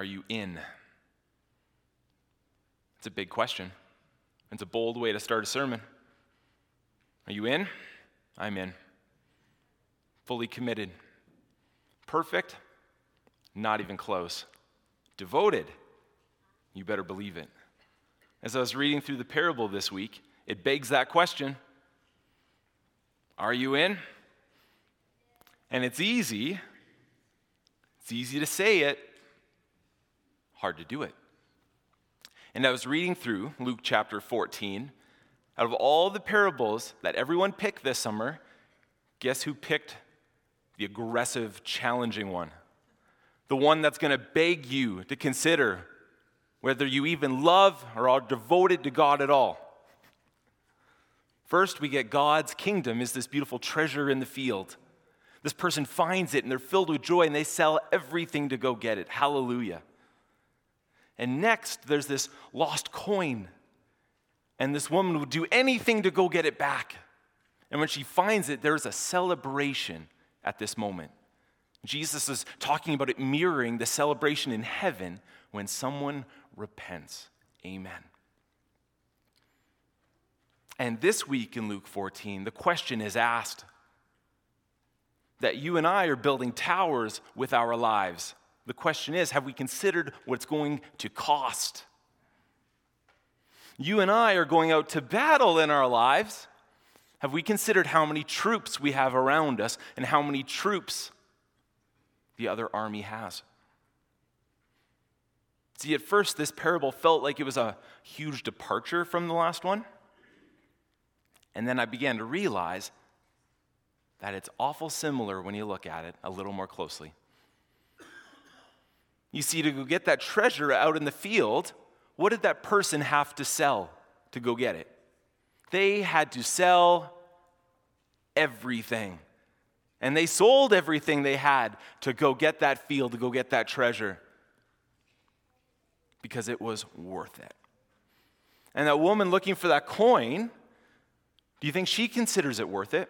Are you in? It's a big question. It's a bold way to start a sermon. Are you in? I'm in. Fully committed. Perfect? Not even close. Devoted? You better believe it. As I was reading through the parable this week, it begs that question. Are you in? And it's easy. It's easy to say it. Hard to do it. And I was reading through Luke chapter 14. Out of all the parables that everyone picked this summer, guess who picked the aggressive, challenging one? The one that's going to beg you to consider whether you even love or are devoted to God at all. First, we get God's kingdom is this beautiful treasure in the field. This person finds it, and they're filled with joy, and they sell everything to go get it. Hallelujah. And next, there's this lost coin, and this woman would do anything to go get it back. And when she finds it, there's a celebration at this moment. Jesus is talking about it mirroring the celebration in heaven when someone repents. Amen. And this week in Luke 14, the question is asked that you and I are building towers with our lives. The question is, have we considered what it's going to cost? You and I are going out to battle in our lives. Have we considered how many troops we have around us and how many troops the other army has? See, at first, this parable felt like it was a huge departure from the last one. And then I began to realize that it's awful similar when you look at it a little more closely. You see, to go get that treasure out in the field, what did that person have to sell to go get it? They had to sell everything. And they sold everything they had to go get that field, to go get that treasure, because it was worth it. And that woman looking for that coin, do you think she considers it worth it?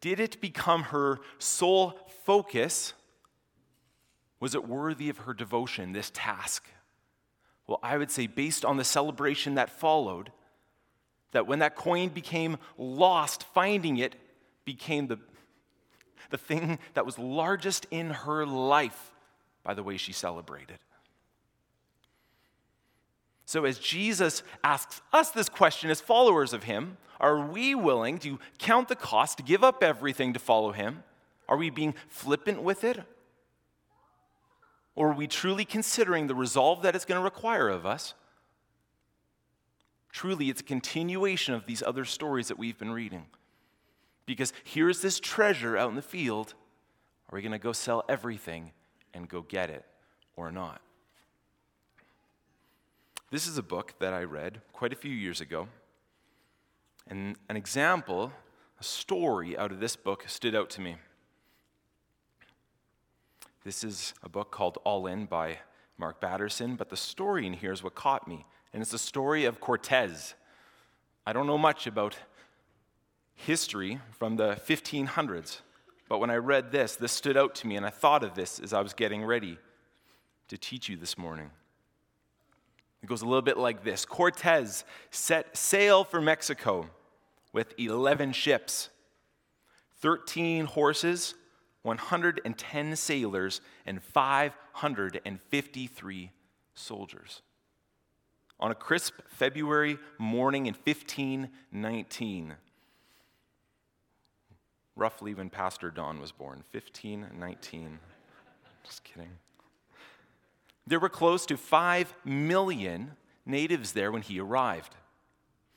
Did it become her sole focus? Was it worthy of her devotion, this task? Well, I would say based on the celebration that followed, that when that coin became lost, finding it became the thing that was largest in her life by the way she celebrated. So as Jesus asks us this question as followers of him, are we willing to count the cost, to give up everything to follow him? Are we being flippant with it? Or are we truly considering the resolve that it's going to require of us? Truly, it's a continuation of these other stories that we've been reading. Because here's this treasure out in the field. Are we going to go sell everything and go get it or not? This is a book that I read quite a few years ago. And an example, a story out of this book stood out to me. This is a book called All In by Mark Batterson, but the story in here is what caught me. And it's the story of Cortez. I don't know much about history from the 1500s, but when I read this, this stood out to me, and I thought of this as I was getting ready to teach you this morning. It goes a little bit like this. Cortez set sail for Mexico with 11 ships, 13 horses, 110 sailors, and 553 soldiers. On a crisp February morning in 1519, roughly when Pastor Don was born, 1519, just kidding. There were close to 5 million natives there when he arrived.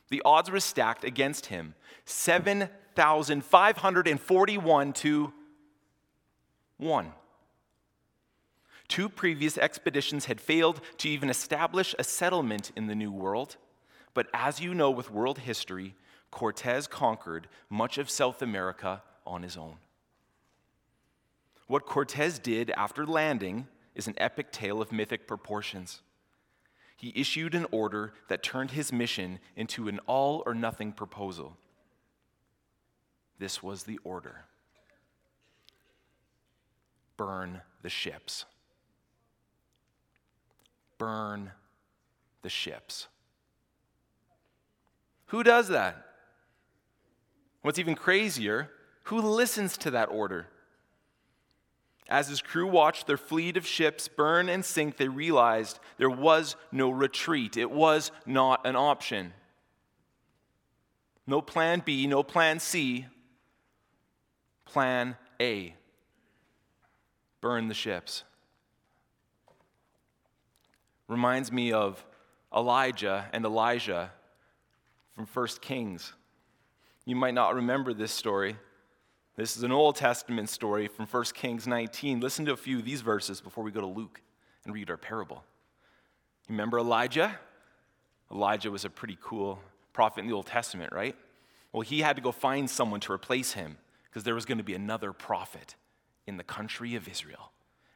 The odds were stacked against him, 7,541 to 1. 2 previous expeditions had failed to even establish a settlement in the New World, but as you know with world history, Cortez conquered much of South America on his own. What Cortez did after landing is an epic tale of mythic proportions. He issued an order that turned his mission into an all-or-nothing proposal. This was the order. Burn the ships. Burn the ships. Who does that? What's even crazier, who listens to that order? As his crew watched their fleet of ships burn and sink, they realized there was no retreat. It was not an option. No plan B, no plan C. Plan A. Burn the ships. Reminds me of Elijah and Elisha from 1 Kings. You might not remember this story. This is an Old Testament story from 1 Kings 19. Listen to a few of these verses before we go to Luke and read our parable. You remember Elijah? Elijah was a pretty cool prophet in the Old Testament, right? Well, he had to go find someone to replace him because there was going to be another prophet in the country of Israel.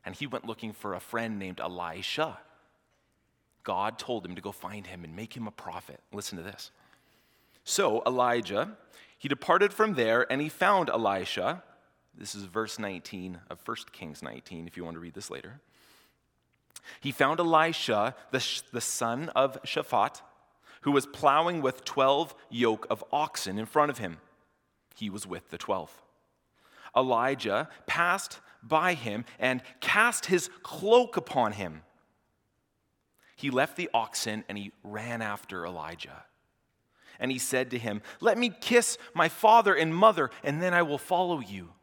And he went looking for a friend named Elisha. God told him to go find him and make him a prophet. Listen to this. So Elijah, he departed from there and he found Elisha. This is verse 19 of 1 Kings 19, if you want to read this later. He found Elisha, the son of Shaphat, who was plowing with 12 yoke of oxen in front of him. He was with the 12. Elijah passed by him and cast his cloak upon him. He left the oxen and he ran after Elijah. And he said to him, "Let me kiss my father and mother, and then I will follow you."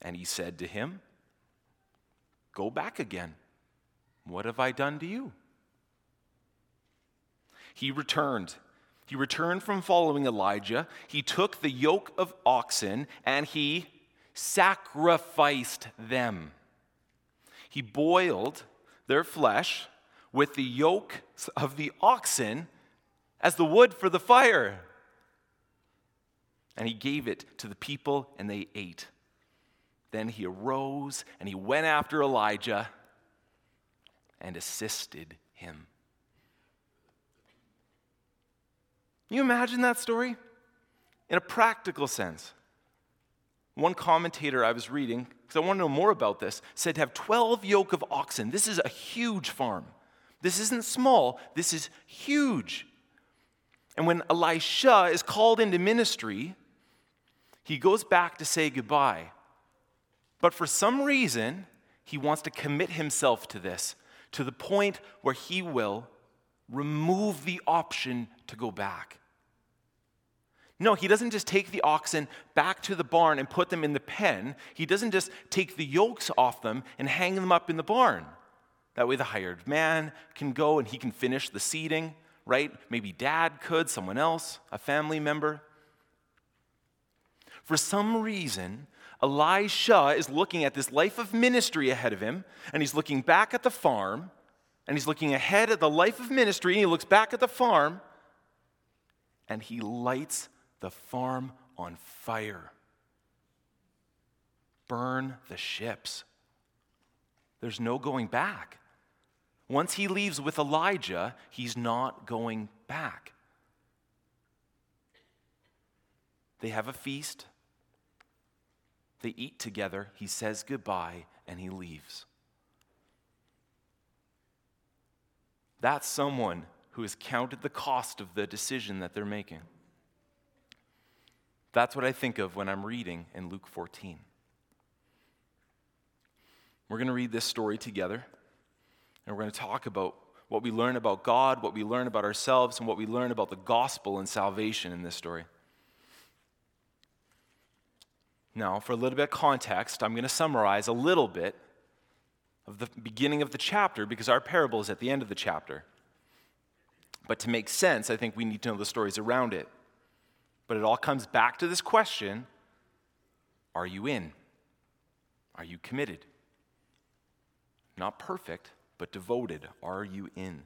And he said to him, "Go back again. What have I done to you?" He returned from following Elijah. He took the yoke of oxen and he sacrificed them. He boiled their flesh with the yoke of the oxen as the wood for the fire. And he gave it to the people and they ate. Then he arose and he went after Elijah and assisted him. Can you imagine that story? In a practical sense. One commentator I was reading, because I want to know more about this, said to have 12 yoke of oxen. This is a huge farm. This isn't small. This is huge. And when Elisha is called into ministry, he goes back to say goodbye. But for some reason, he wants to commit himself to this, to the point where he will remove the option to go back. No, he doesn't just take the oxen back to the barn and put them in the pen. He doesn't just take the yokes off them and hang them up in the barn. That way the hired man can go and he can finish the seeding. Right? Maybe dad could, someone else, a family member. For some reason, Elisha is looking at this life of ministry ahead of him, and he's looking back at the farm, and he's looking ahead at the life of ministry, and he looks back at the farm, and he lights the farm on fire. Burn the ships. There's no going back. Once he leaves with Elijah, he's not going back. They have a feast. They eat together. He says goodbye, and he leaves. That's someone who has counted the cost of the decision that they're making. That's what I think of when I'm reading in Luke 14. We're going to read this story together. And we're going to talk about what we learn about God, what we learn about ourselves, and what we learn about the gospel and salvation in this story. Now, for a little bit of context, I'm going to summarize a little bit of the beginning of the chapter because our parable is at the end of the chapter. But to make sense, I think we need to know the stories around it. But it all comes back to this question, are you in? Are you committed? Not perfect, but devoted, are you in?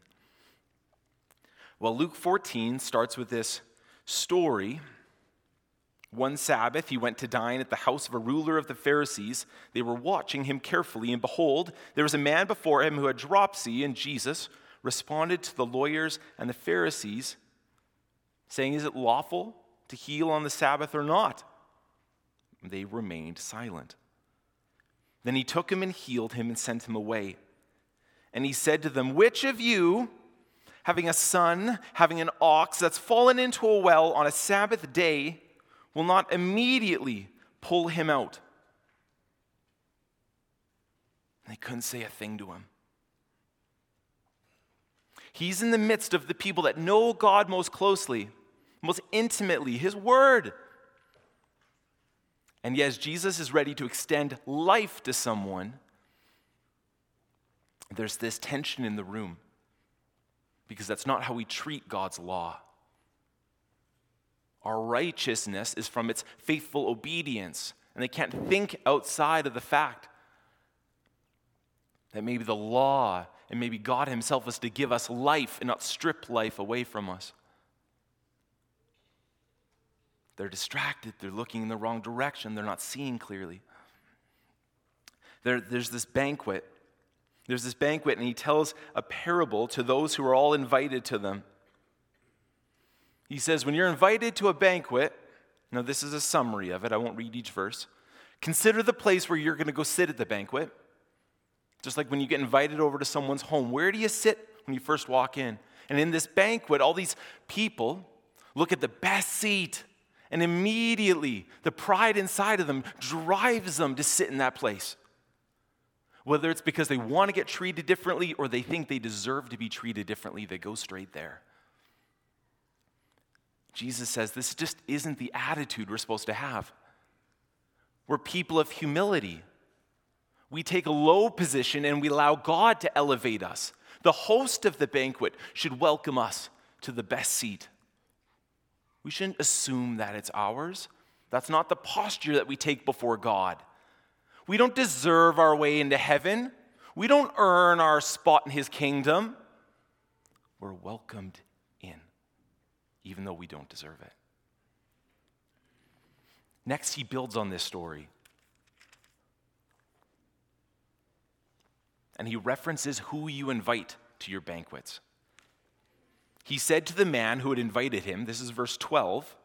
Well, Luke 14 starts with this story. One Sabbath, he went to dine at the house of a ruler of the Pharisees. They were watching him carefully, and behold, there was a man before him who had dropsy, and Jesus responded to the lawyers and the Pharisees, saying, "Is it lawful to heal on the Sabbath or not?" And they remained silent. Then he took him and healed him and sent him away. And he said to them, which of you, having a son, having an ox that's fallen into a well on a Sabbath day, will not immediately pull him out? And they couldn't say a thing to him. He's in the midst of the people that know God most closely, most intimately, his word. And yes, Jesus is ready to extend life to someone. There's this tension in the room because that's not how we treat God's law. Our righteousness is from its faithful obedience, and they can't think outside of the fact that maybe the law and maybe God himself is to give us life and not strip life away from us. They're distracted. They're looking in the wrong direction. They're not seeing clearly. There's this banquet. There's this banquet, and he tells a parable to those who are all invited to them. He says, when you're invited to a banquet, now this is a summary of it. I won't read each verse. Consider the place where you're going to go sit at the banquet. Just like when you get invited over to someone's home, where do you sit when you first walk in? And in this banquet, all these people look at the best seat, and immediately the pride inside of them drives them to sit in that place. Whether it's because they want to get treated differently or they think they deserve to be treated differently, they go straight there. Jesus says this just isn't the attitude we're supposed to have. We're people of humility. We take a low position and we allow God to elevate us. The host of the banquet should welcome us to the best seat. We shouldn't assume that it's ours. That's not the posture that we take before God. We don't deserve our way into heaven. We don't earn our spot in his kingdom. We're welcomed in, even though we don't deserve it. Next, he builds on this story. And he references who you invite to your banquets. He said to the man who had invited him, this is verse 12,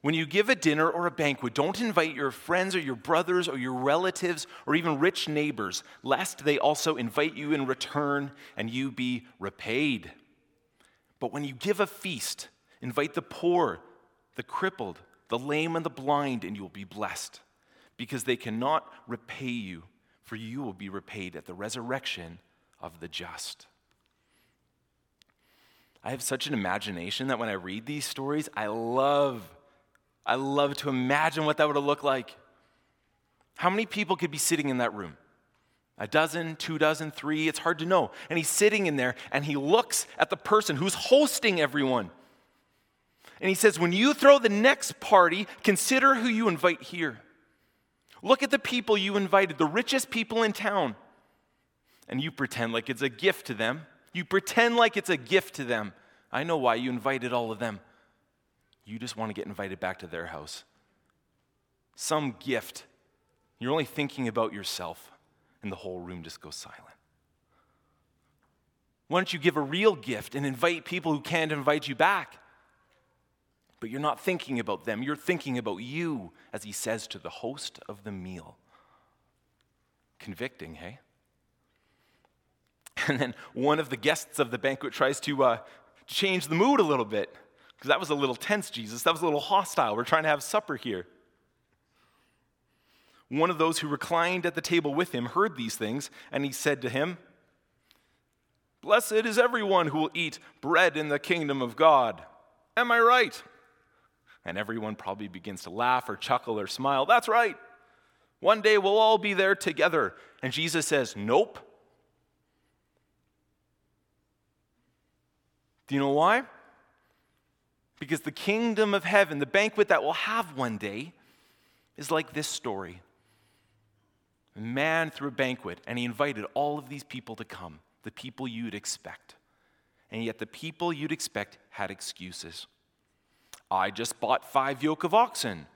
when you give a dinner or a banquet, don't invite your friends or your brothers or your relatives or even rich neighbors, lest they also invite you in return and you be repaid. But when you give a feast, invite the poor, the crippled, the lame, and the blind, and you will be blessed, because they cannot repay you, for you will be repaid at the resurrection of the just. I have such an imagination that when I read these stories, I love to imagine what that would have looked like. How many people could be sitting in that room? 12, 24, 3, it's hard to know. And he's sitting in there and he looks at the person who's hosting everyone. And he says, when you throw the next party, consider who you invite here. Look at the people you invited, the richest people in town. And you pretend like it's a gift to them. I know why you invited all of them. You just want to get invited back to their house. Some gift. You're only thinking about yourself, and the whole room just goes silent. Why don't you give a real gift and invite people who can't invite you back? But you're not thinking about them. You're thinking about you, as he says to the host of the meal. Convicting, hey? And then one of the guests of the banquet tries to change the mood a little bit. Because that was a little tense, Jesus. That was a little hostile. We're trying to have supper here. One of those who reclined at the table with him heard these things, and he said to him, "Blessed is everyone who will eat bread in the kingdom of God. Am I right?" And everyone probably begins to laugh or chuckle or smile. That's right. One day we'll all be there together. And Jesus says, nope. Do you know why? Because the kingdom of heaven, the banquet that we'll have one day, is like this story. A man threw a banquet, and he invited all of these people to come, the people you'd expect. And yet the people you'd expect had excuses. I just bought 5 yoke of oxen.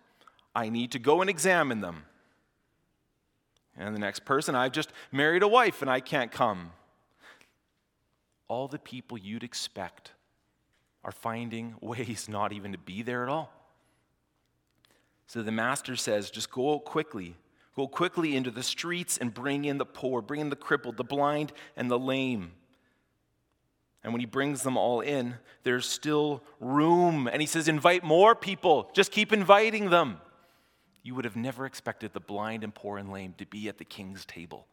I need to go and examine them. And the next person, I've just married a wife, and I can't come. All the people you'd expect are finding ways not even to be there at all. So the master says, just go quickly, Go quickly into the streets and bring in the poor, bring in the crippled, the blind, and the lame. And when he brings them all in, there's still room. And he says, invite more people. Just keep inviting them. You would have never expected the blind and poor and lame to be at the king's table.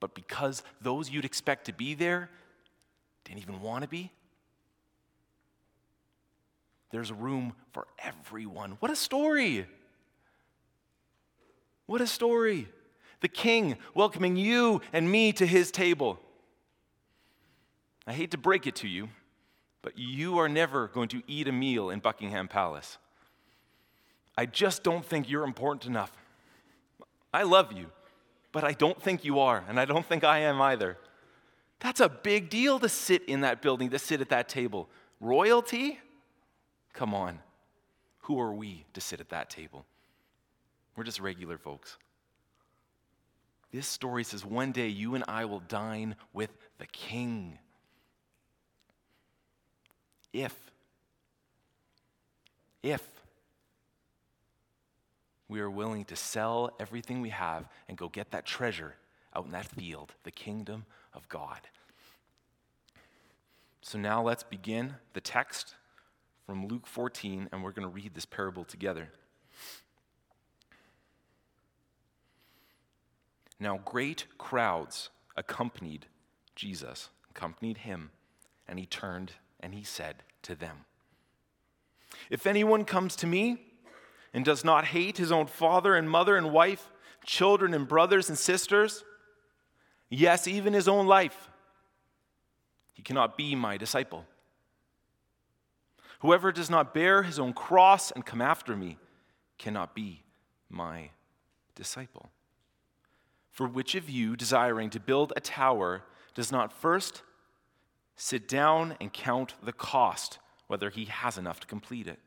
But because those you'd expect to be there didn't even want to be, there's room for everyone. What a story! What a story. The king welcoming you and me to his table. I hate to break it to you, but you are never going to eat a meal in Buckingham Palace. I just don't think you're important enough. I love you, but I don't think you are, and I don't think I am either. That's a big deal to sit in that building, to sit at that table. Royalty? Come on. Who are we to sit at that table? We're just regular folks. This story says one day you and I will dine with the king. If we are willing to sell everything we have and go get that treasure out in that field, the kingdom of God. So now let's begin the text from Luke 14, and we're going to read this parable together. Now great crowds accompanied Jesus, accompanied him, and he turned and he said to them, "If anyone comes to me and does not hate his own father and mother and wife, children and brothers and sisters, yes, even his own life, he cannot be my disciple. Whoever does not bear his own cross and come after me cannot be my disciple. For which of you, desiring to build a tower, does not first sit down and count the cost, whether he has enough to complete it?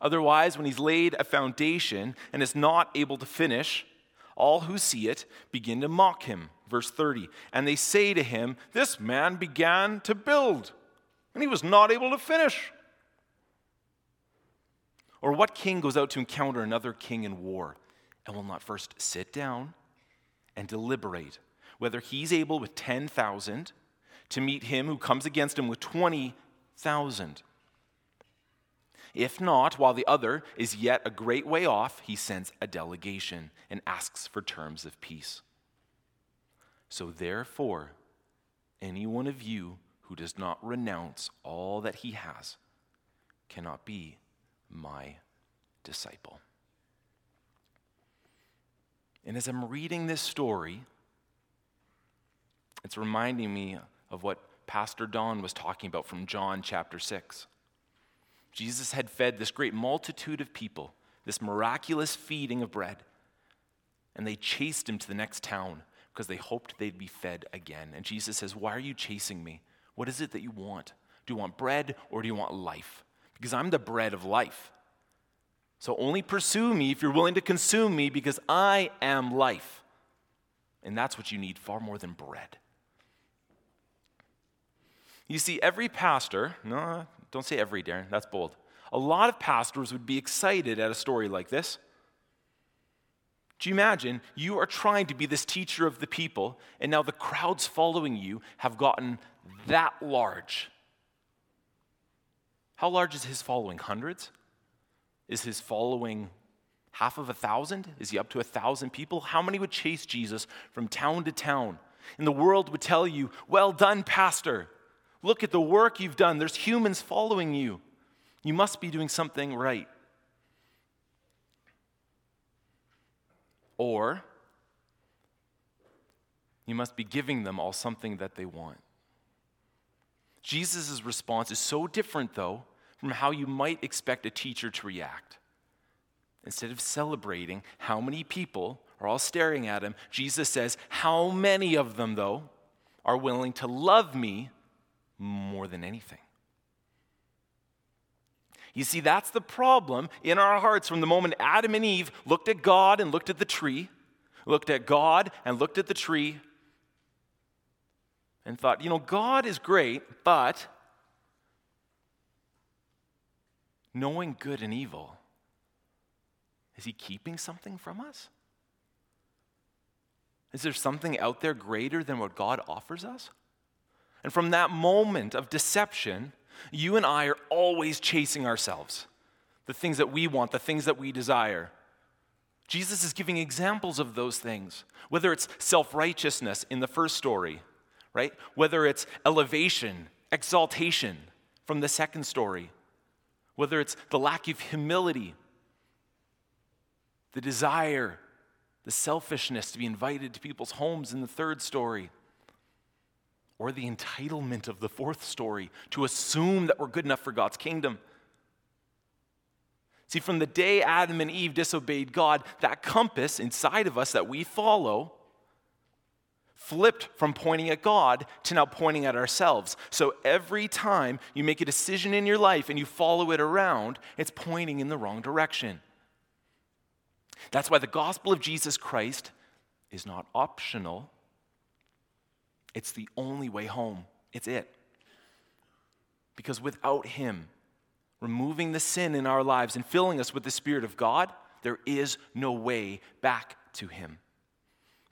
Otherwise, when he's laid a foundation and is not able to finish, all who see it begin to mock him." Verse 30, "And they say to him, 'This man began to build, and he was not able to finish.' Or what king goes out to encounter another king in war and will not first sit down and deliberate whether he's able with 10,000 to meet him who comes against him with 20,000. If not, while the other is yet a great way off, he sends a delegation and asks for terms of peace. So therefore, any one of you who does not renounce all that he has cannot be my disciple." And as I'm reading this story, it's reminding me of what Pastor Don was talking about from John chapter 6. Jesus had fed this great multitude of people, this miraculous feeding of bread, and they chased him to the next town because they hoped they'd be fed again. And Jesus says, "Why are you chasing me? What is it that you want? Do you want bread or do you want life? Because I'm the bread of life. So only pursue me if you're willing to consume me, because I am life." And that's what you need far more than bread. You see, every pastor, no, don't say every, Darren, that's bold. A lot of pastors would be excited at a story like this. Do you imagine you are trying to be this teacher of the people, and now the crowds following you have gotten that large? How large is his following? Hundreds? Is his following half of 1,000? Is he up to 1,000 people? How many would chase Jesus from town to town? And the world would tell you, "Well done, pastor. Look at the work you've done. There's humans following you. You must be doing something right." Or you must be giving them all something that they want. Jesus' response is so different, though, from how you might expect a teacher to react. Instead of celebrating how many people are all staring at him, Jesus says, "How many of them, though, are willing to love me more than anything?" You see, that's the problem in our hearts from the moment Adam and Eve looked at God and looked at the tree, looked at God and looked at the tree, and thought, you know, God is great, but knowing good and evil Is he keeping something from us? Is there something out there greater than what God offers us? And from that moment of deception, you and I are always chasing ourselves, the things that we want, the things that we desire. Jesus is giving examples of those things, whether it's self-righteousness in the first story, right? Whether it's elevation, exaltation from the second story, whether it's the lack of humility, the desire, the selfishness to be invited to people's homes in the third story, or the entitlement of the fourth story to assume that we're good enough for God's kingdom. See, from the day Adam and Eve disobeyed God, that compass inside of us that we follow flipped from pointing at God to now pointing at ourselves. So every time you make a decision in your life and you follow it around, it's pointing in the wrong direction. That's why the gospel of Jesus Christ is not optional. It's the only way home. It's it. Because without him removing the sin in our lives and filling us with the Spirit of God, there is no way back to him.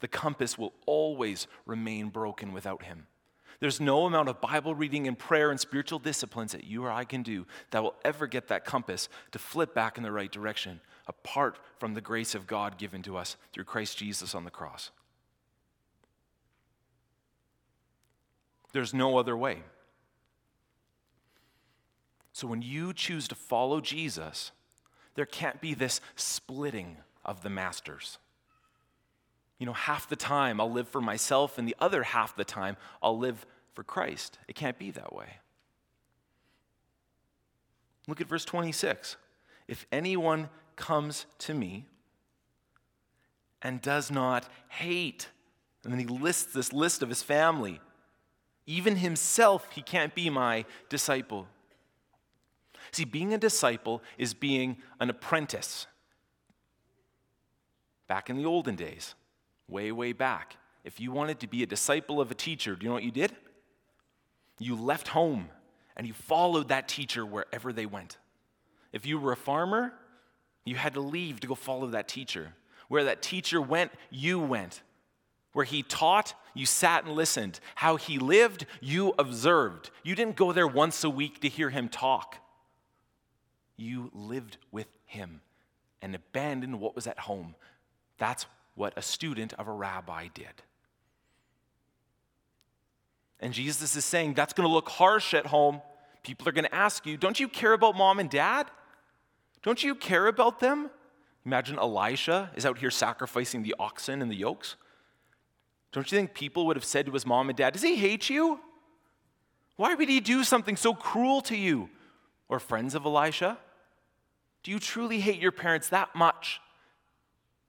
The compass will always remain broken without him. There's no amount of Bible reading and prayer and spiritual disciplines that you or I can do that will ever get that compass to flip back in the right direction, apart from the grace of God given to us through Christ Jesus on the cross. There's no other way. So when you choose to follow Jesus, there can't be this splitting of the masters. You know, half the time I'll live for myself and the other half the time I'll live for Christ. It can't be that way. Look at verse 26. If anyone comes to me and does not hate, and then he lists this list of his family, even himself, he can't be my disciple. See, being a disciple is being an apprentice. Back in the olden days, way back, if you wanted to be a disciple of a teacher, do you know what you did? You left home and you followed that teacher wherever they went. If you were a farmer, you had to leave to go follow that teacher. Where that teacher went, you went. Where he taught, you sat and listened. How he lived, you observed. You didn't go there once a week to hear him talk. You lived with him and abandoned what was at home. That's what a student of a rabbi did. And Jesus is saying that's going to look harsh at home. People are going to ask you, don't you care about mom and dad? Don't you care about them? Imagine Elisha is out here sacrificing the oxen and the yokes. Don't you think people would have said to his mom and dad, does he hate you? Why would he do something so cruel to you? Or friends of Elisha? Do you truly hate your parents that much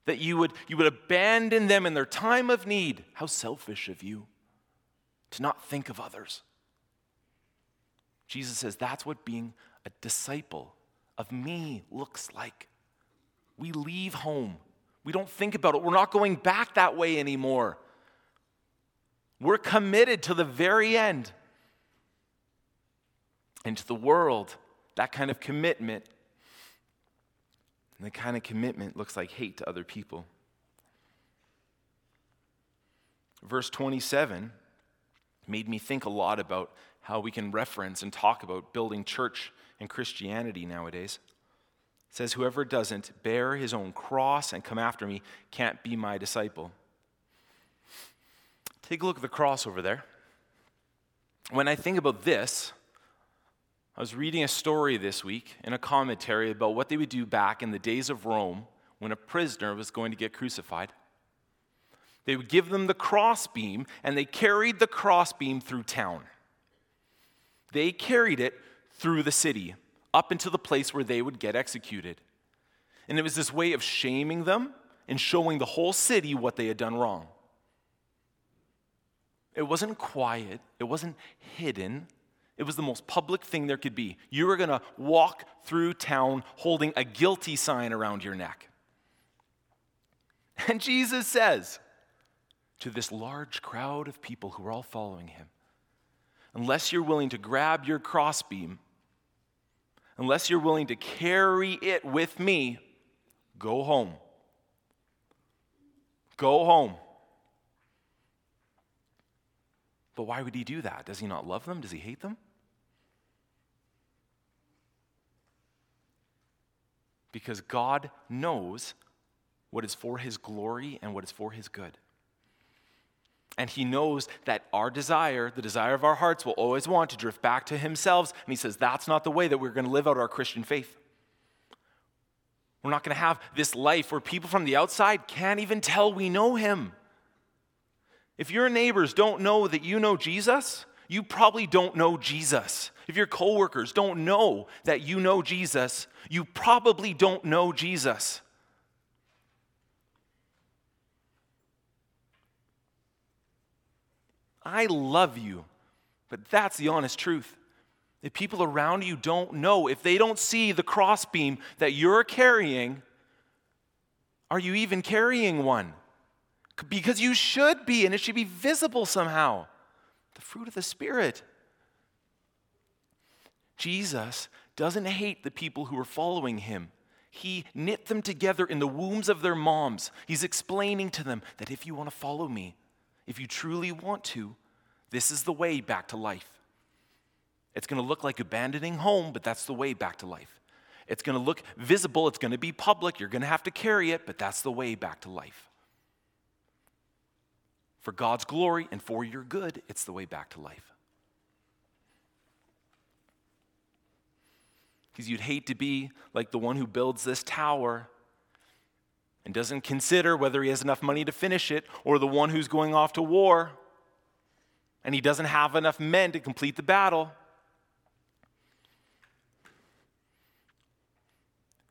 that you would abandon them in their time of need? How selfish of you to not think of others. Jesus says that's what being a disciple of me looks like. We leave home. We don't think about it. We're not going back that way anymore. We're committed to the very end. And to the world, that kind of commitment, and the kind of commitment looks like hate to other people. Verse 27 made me think a lot about how we can reference and talk about building church and Christianity nowadays. It says, whoever doesn't bear his own cross and come after me can't be my disciple. Take a look at the cross over there. When I think about this, I was reading a story this week in a commentary about what they would do back in the days of Rome when a prisoner was going to get crucified. They would give them the crossbeam, and they carried the crossbeam through town. They carried it through the city, up into the place where they would get executed. And it was this way of shaming them and showing the whole city what they had done wrong. It wasn't quiet. It wasn't hidden. It was the most public thing there could be. You were going to walk through town holding a guilty sign around your neck. And Jesus says to this large crowd of people who are all following him, unless you're willing to grab your crossbeam, unless you're willing to carry it with me, go home. Go home. But why would he do that? Does he not love them? Does he hate them? Because God knows what is for his glory and what is for his good. And he knows that our desire, the desire of our hearts, will always want to drift back to himself. And he says, that's not the way that we're going to live out our Christian faith. We're not going to have this life where people from the outside can't even tell we know him. If your neighbors don't know that you know Jesus, you probably don't know Jesus. If your coworkers don't know that you know Jesus, you probably don't know Jesus. I love you, but that's the honest truth. If people around you don't know, if they don't see the crossbeam that you're carrying, are you even carrying one? Because you should be, and it should be visible somehow. The fruit of the Spirit. Jesus doesn't hate the people who are following him. He knit them together in the wombs of their moms. He's explaining to them that if you want to follow me, if you truly want to, this is the way back to life. It's going to look like abandoning home, but that's the way back to life. It's going to look visible. It's going to be public. You're going to have to carry it, but that's the way back to life. For God's glory and for your good, it's the way back to life. Because you'd hate to be like the one who builds this tower and doesn't consider whether he has enough money to finish it, or the one who's going off to war and he doesn't have enough men to complete the battle.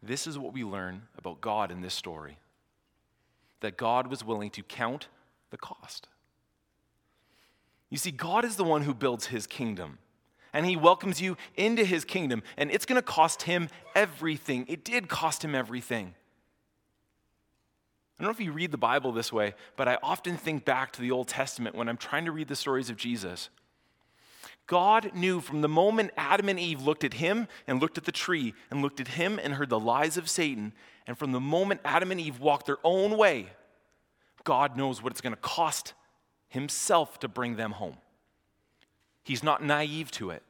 This is what we learn about God in this story, that God was willing to count the cost. You see, God is the one who builds his kingdom, and he welcomes you into his kingdom, and it's going to cost him everything. It did cost him everything. I don't know if you read the Bible this way, but I often think back to the Old Testament when I'm trying to read the stories of Jesus. God knew from the moment Adam and Eve looked at him and looked at the tree and looked at him and heard the lies of Satan, and from the moment Adam and Eve walked their own way, God knows what it's going to cost himself to bring them home. He's not naive to it.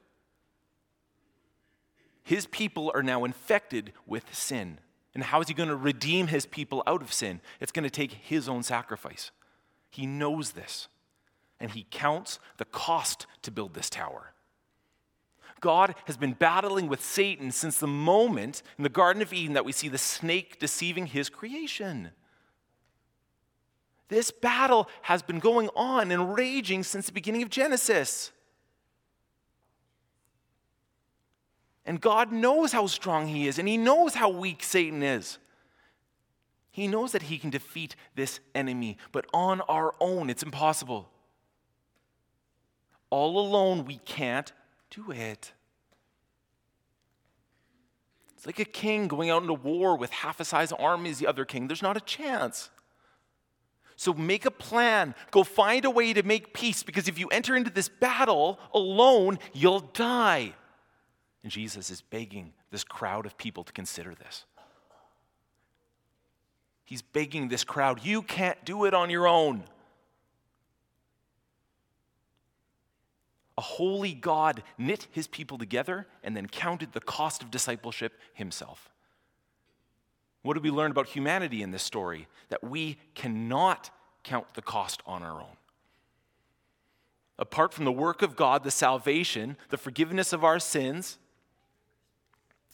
His people are now infected with sin. And how is he going to redeem his people out of sin? It's going to take his own sacrifice. He knows this. And he counts the cost to build this tower. God has been battling with Satan since the moment in the Garden of Eden that we see the snake deceiving his creation. This battle has been going on and raging since the beginning of Genesis. And God knows how strong he is, and he knows how weak Satan is. He knows that he can defeat this enemy, but on our own, it's impossible. All alone, we can't do it. It's like a king going out into war with half a size army as the other king. There's not a chance. So make a plan. Go find a way to make peace, because if you enter into this battle alone, you'll die. And Jesus is begging this crowd of people to consider this. He's begging this crowd, you can't do it on your own. A holy God knit his people together and then counted the cost of discipleship himself. What do we learn about humanity in this story? That we cannot count the cost on our own. Apart from the work of God, the salvation, the forgiveness of our sins,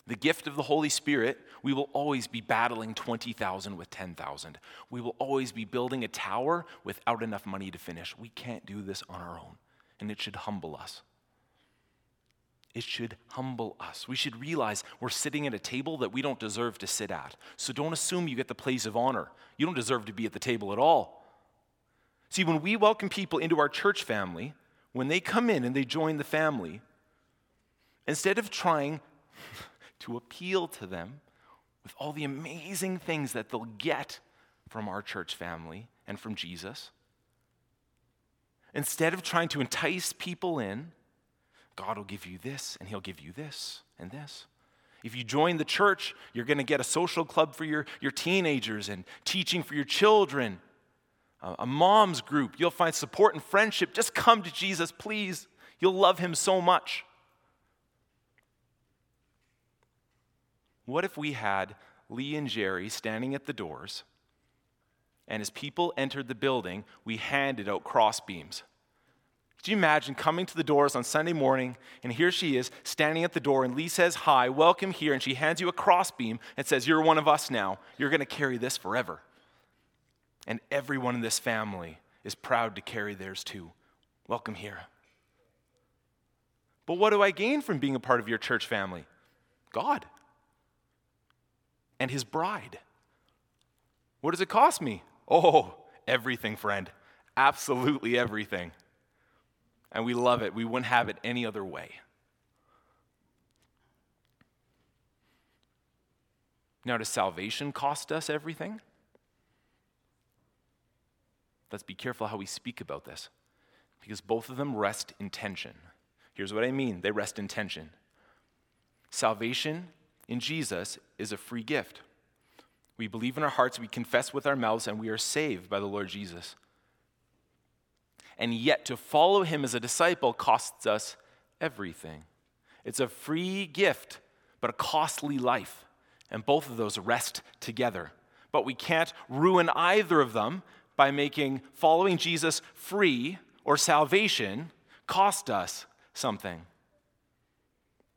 the gift of the Holy Spirit, we will always be battling 20,000 with 10,000. We will always be building a tower without enough money to finish. We can't do this on our own, and it should humble us. It should humble us. We should realize we're sitting at a table that we don't deserve to sit at. So don't assume you get the place of honor. You don't deserve to be at the table at all. See, when we welcome people into our church family, when they come in and they join the family, instead of trying to appeal to them with all the amazing things that they'll get from our church family and from Jesus. Instead of trying to entice people in, God will give you this, and he'll give you this, and this. If you join the church, you're going to get a social club for your teenagers and teaching for your children, a mom's group. You'll find support and friendship. Just come to Jesus, please. You'll love him so much. What if we had Lee and Jerry standing at the doors, and as people entered the building, we handed out crossbeams? Could you imagine coming to the doors on Sunday morning, and here she is standing at the door, and Lee says, "Hi, welcome here," and she hands you a crossbeam and says, "You're one of us now. You're going to carry this forever." And everyone in this family is proud to carry theirs too. Welcome here. But what do I gain from being a part of your church family? God and his bride. What does it cost me? Oh, everything, friend. Absolutely everything. And we love it. We wouldn't have it any other way. Now, does salvation cost us everything? Let's be careful how we speak about this, because both of them rest in tension. Here's what I mean. They rest in tension. Salvation in Jesus is a free gift. We believe in our hearts, we confess with our mouths, and we are saved by the Lord Jesus. And yet to follow him as a disciple costs us everything. It's a free gift, but a costly life. And both of those rest together. But we can't ruin either of them by making following Jesus free or salvation cost us something.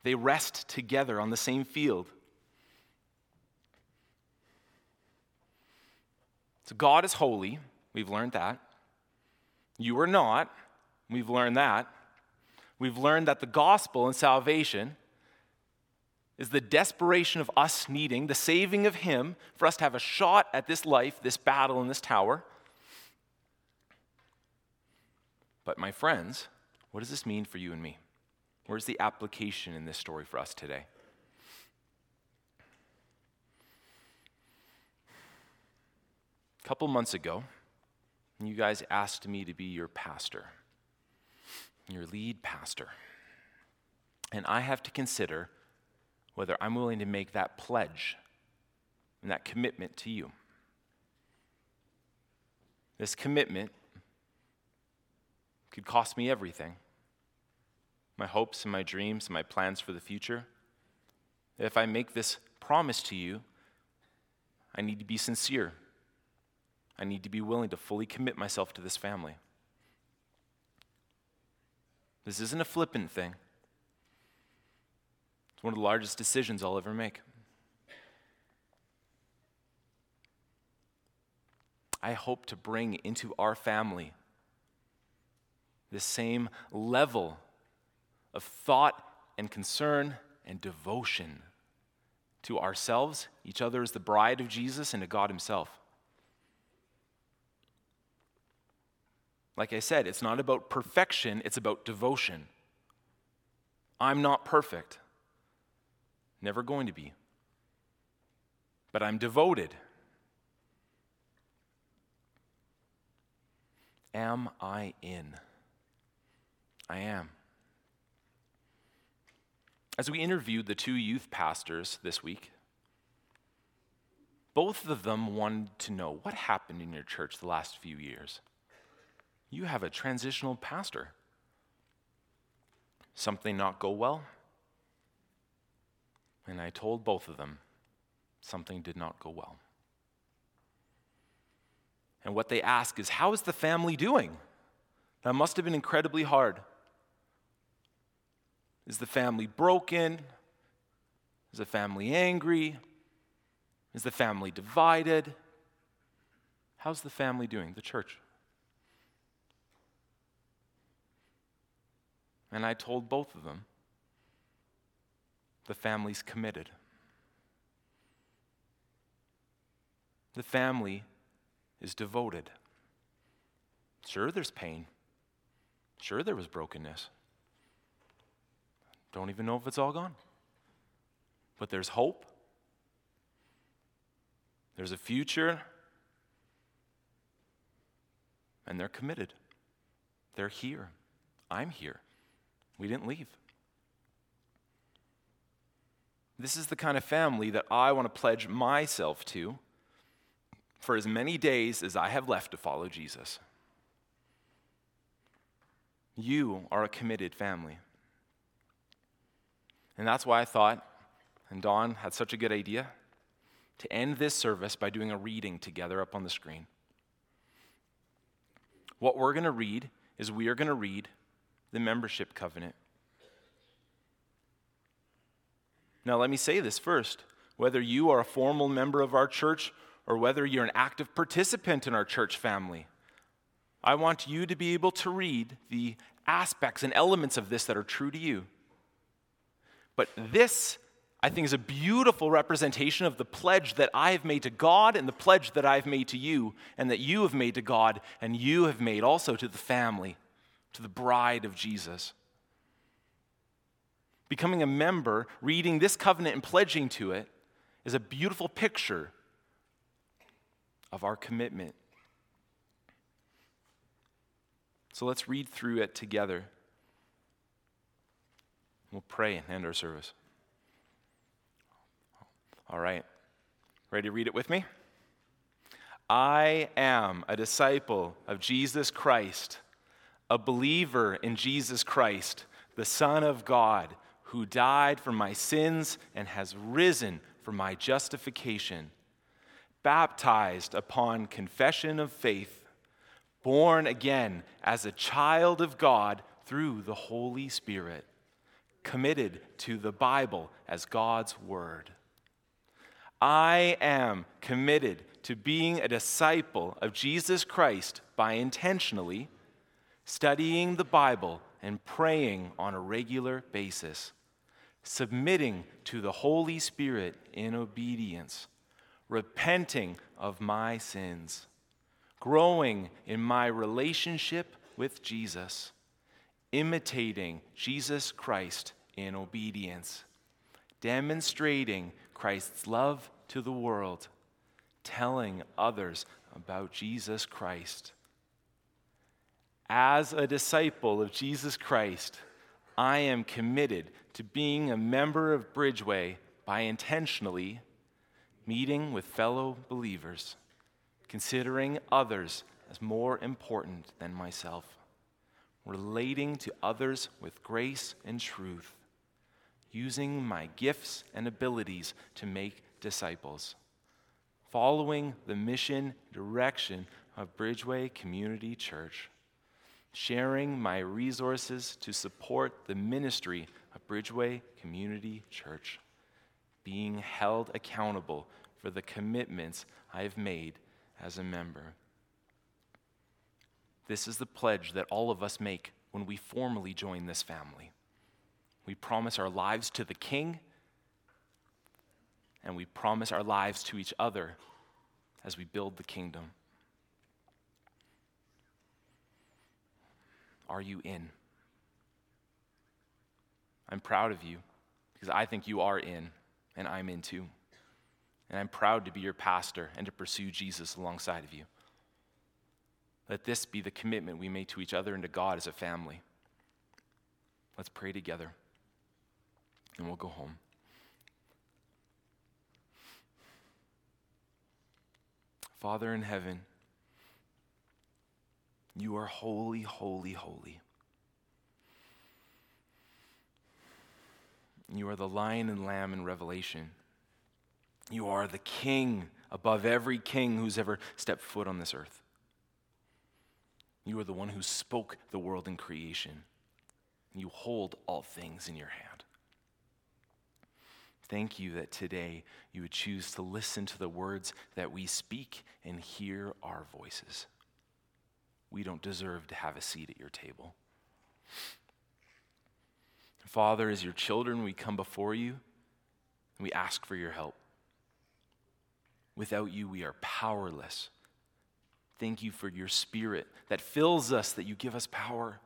They rest together on the same field. So God is holy. We've learned that. You are not. We've learned that. We've learned that the gospel and salvation is the desperation of us needing the saving of him for us to have a shot at this life, this battle, and this tower. But my friends, what does this mean for you and me? Where's the application in this story for us today? A couple months ago, you guys asked me to be your pastor, your lead pastor. And I have to consider whether I'm willing to make that pledge and that commitment to you. This commitment could cost me everything. My hopes and my dreams and my plans for the future. If I make this promise to you, I need to be sincere. I need to be willing to fully commit myself to this family. This isn't a flippant thing. It's one of the largest decisions I'll ever make. I hope to bring into our family the same level of thought and concern and devotion to ourselves, each other as the bride of Jesus, and to God himself. Like I said, it's not about perfection, it's about devotion. I'm not perfect. Never going to be. But I'm devoted. Am I in? I am. As we interviewed the two youth pastors this week, both of them wanted to know what happened in your church the last few years. You have a transitional pastor. Something not go well? And I told both of them, something did not go well. And what they ask is, how is the family doing? That must have been incredibly hard. Is the family broken? Is the family angry? Is the family divided? How's the family doing, the church? And I told both of them, the family's committed. The family is devoted. Sure, there's pain. Sure, there was brokenness. Don't even know if it's all gone. But there's hope. There's a future. And they're committed. They're here. I'm here. We didn't leave. This is the kind of family that I want to pledge myself to for as many days as I have left to follow Jesus. You are a committed family. And that's why I thought, and Dawn had such a good idea, to end this service by doing a reading together up on the screen. What we're going to read is we are going to read the membership covenant. Now, let me say this first. Whether you are a formal member of our church or whether you're an active participant in our church family, I want you to be able to read the aspects and elements of this that are true to you. But this, I think, is a beautiful representation of the pledge that I have made to God and the pledge that I have made to you and that you have made to God and you have made also to the family, to the bride of Jesus. Becoming a member, reading this covenant and pledging to it is a beautiful picture of our commitment. So let's read through it together. We'll pray and end our service. All right. Ready to read it with me? I am a disciple of Jesus Christ, a believer in Jesus Christ, the Son of God, who died for my sins and has risen for my justification, baptized upon confession of faith, born again as a child of God through the Holy Spirit, committed to the Bible as God's Word. I am committed to being a disciple of Jesus Christ by intentionally studying the Bible and praying on a regular basis, submitting to the Holy Spirit in obedience, repenting of my sins, growing in my relationship with Jesus, imitating Jesus Christ in obedience, demonstrating Christ's love to the world, telling others about Jesus Christ. As a disciple of Jesus Christ, I am committed to being a member of Bridgeway by intentionally meeting with fellow believers, considering others as more important than myself, relating to others with grace and truth, using my gifts and abilities to make disciples, following the mission direction of Bridgeway Community Church, sharing my resources to support the ministry of Bridgeway Community Church, being held accountable for the commitments I have made as a member. This is the pledge that all of us make when we formally join this family. We promise our lives to the King, and we promise our lives to each other as we build the kingdom. Are you in? I'm proud of you because I think you are in, and I'm in too. And I'm proud to be your pastor and to pursue Jesus alongside of you. Let this be the commitment we make to each other and to God as a family. Let's pray together, and we'll go home. Father in heaven, you are holy, holy, holy. You are the lion and lamb in Revelation. You are the King above every king who's ever stepped foot on this earth. You are the one who spoke the world in creation. You hold all things in your hand. Thank you that today you would choose to listen to the words that we speak and hear our voices. We don't deserve to have a seat at your table. Father, as your children, we come before you and we ask for your help. Without you, we are powerless. Thank you for your Spirit that fills us, that you give us power.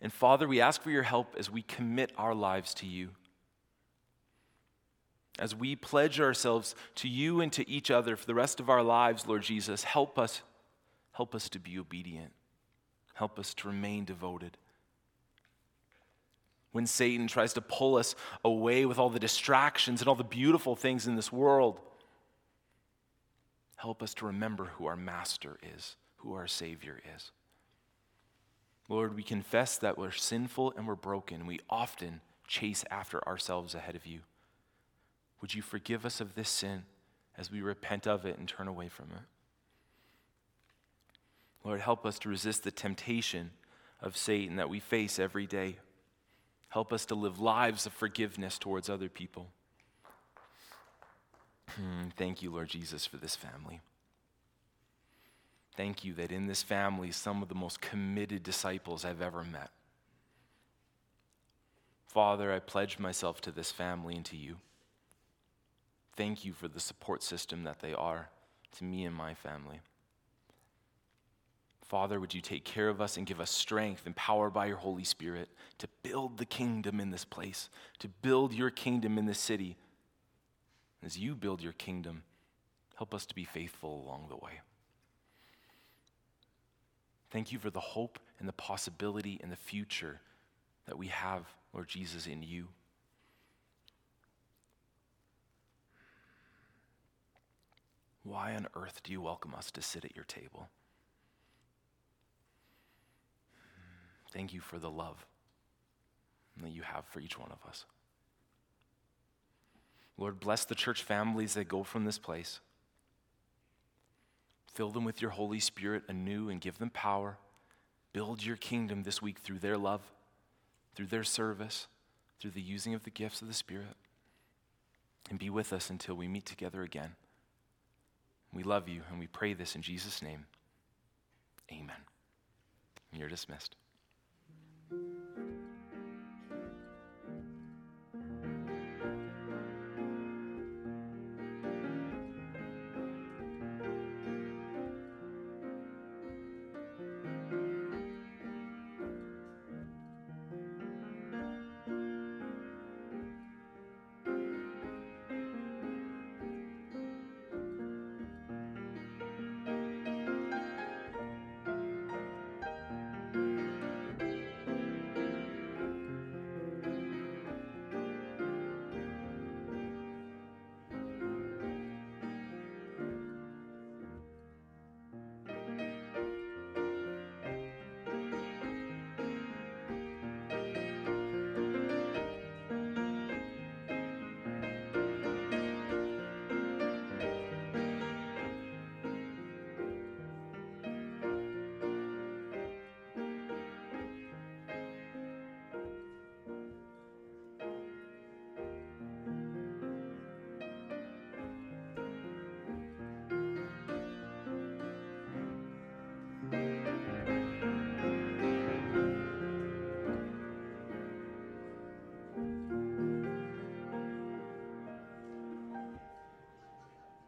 And Father, we ask for your help as we commit our lives to you, as we pledge ourselves to you and to each other for the rest of our lives, Lord Jesus. Help us to be obedient. Help us to remain devoted. when Satan tries to pull us away with all the distractions and all the beautiful things in this world. Help us to remember who our Master is, who our Savior is. Lord, we confess that we're sinful and we're broken. We often chase after ourselves ahead of you. Would you forgive us of this sin as we repent of it and turn away from it? Lord, help us to resist the temptation of Satan that we face every day. Help us to live lives of forgiveness towards other people. Thank you, Lord Jesus, for this family. Thank you that in this family, some of the most committed disciples I've ever met. Father, I pledge myself to this family and to you. Thank you for the support system that they are to me and my family. Father, would you take care of us and give us strength and power by your Holy Spirit to build the kingdom in this place, to build your kingdom in this city. As you build your kingdom, help us to be faithful along the way. Thank you for the hope and the possibility and the future that we have, Lord Jesus, in you. Why on earth do you welcome us to sit at your table? Thank you for the love that you have for each one of us. Lord, bless the church families that go from this place. Fill them with your Holy Spirit anew and give them power. Build your kingdom this week through their love, through their service, through the using of the gifts of the Spirit. And be with us until we meet together again. We love you and we pray this in Jesus' name. Amen. And you're dismissed.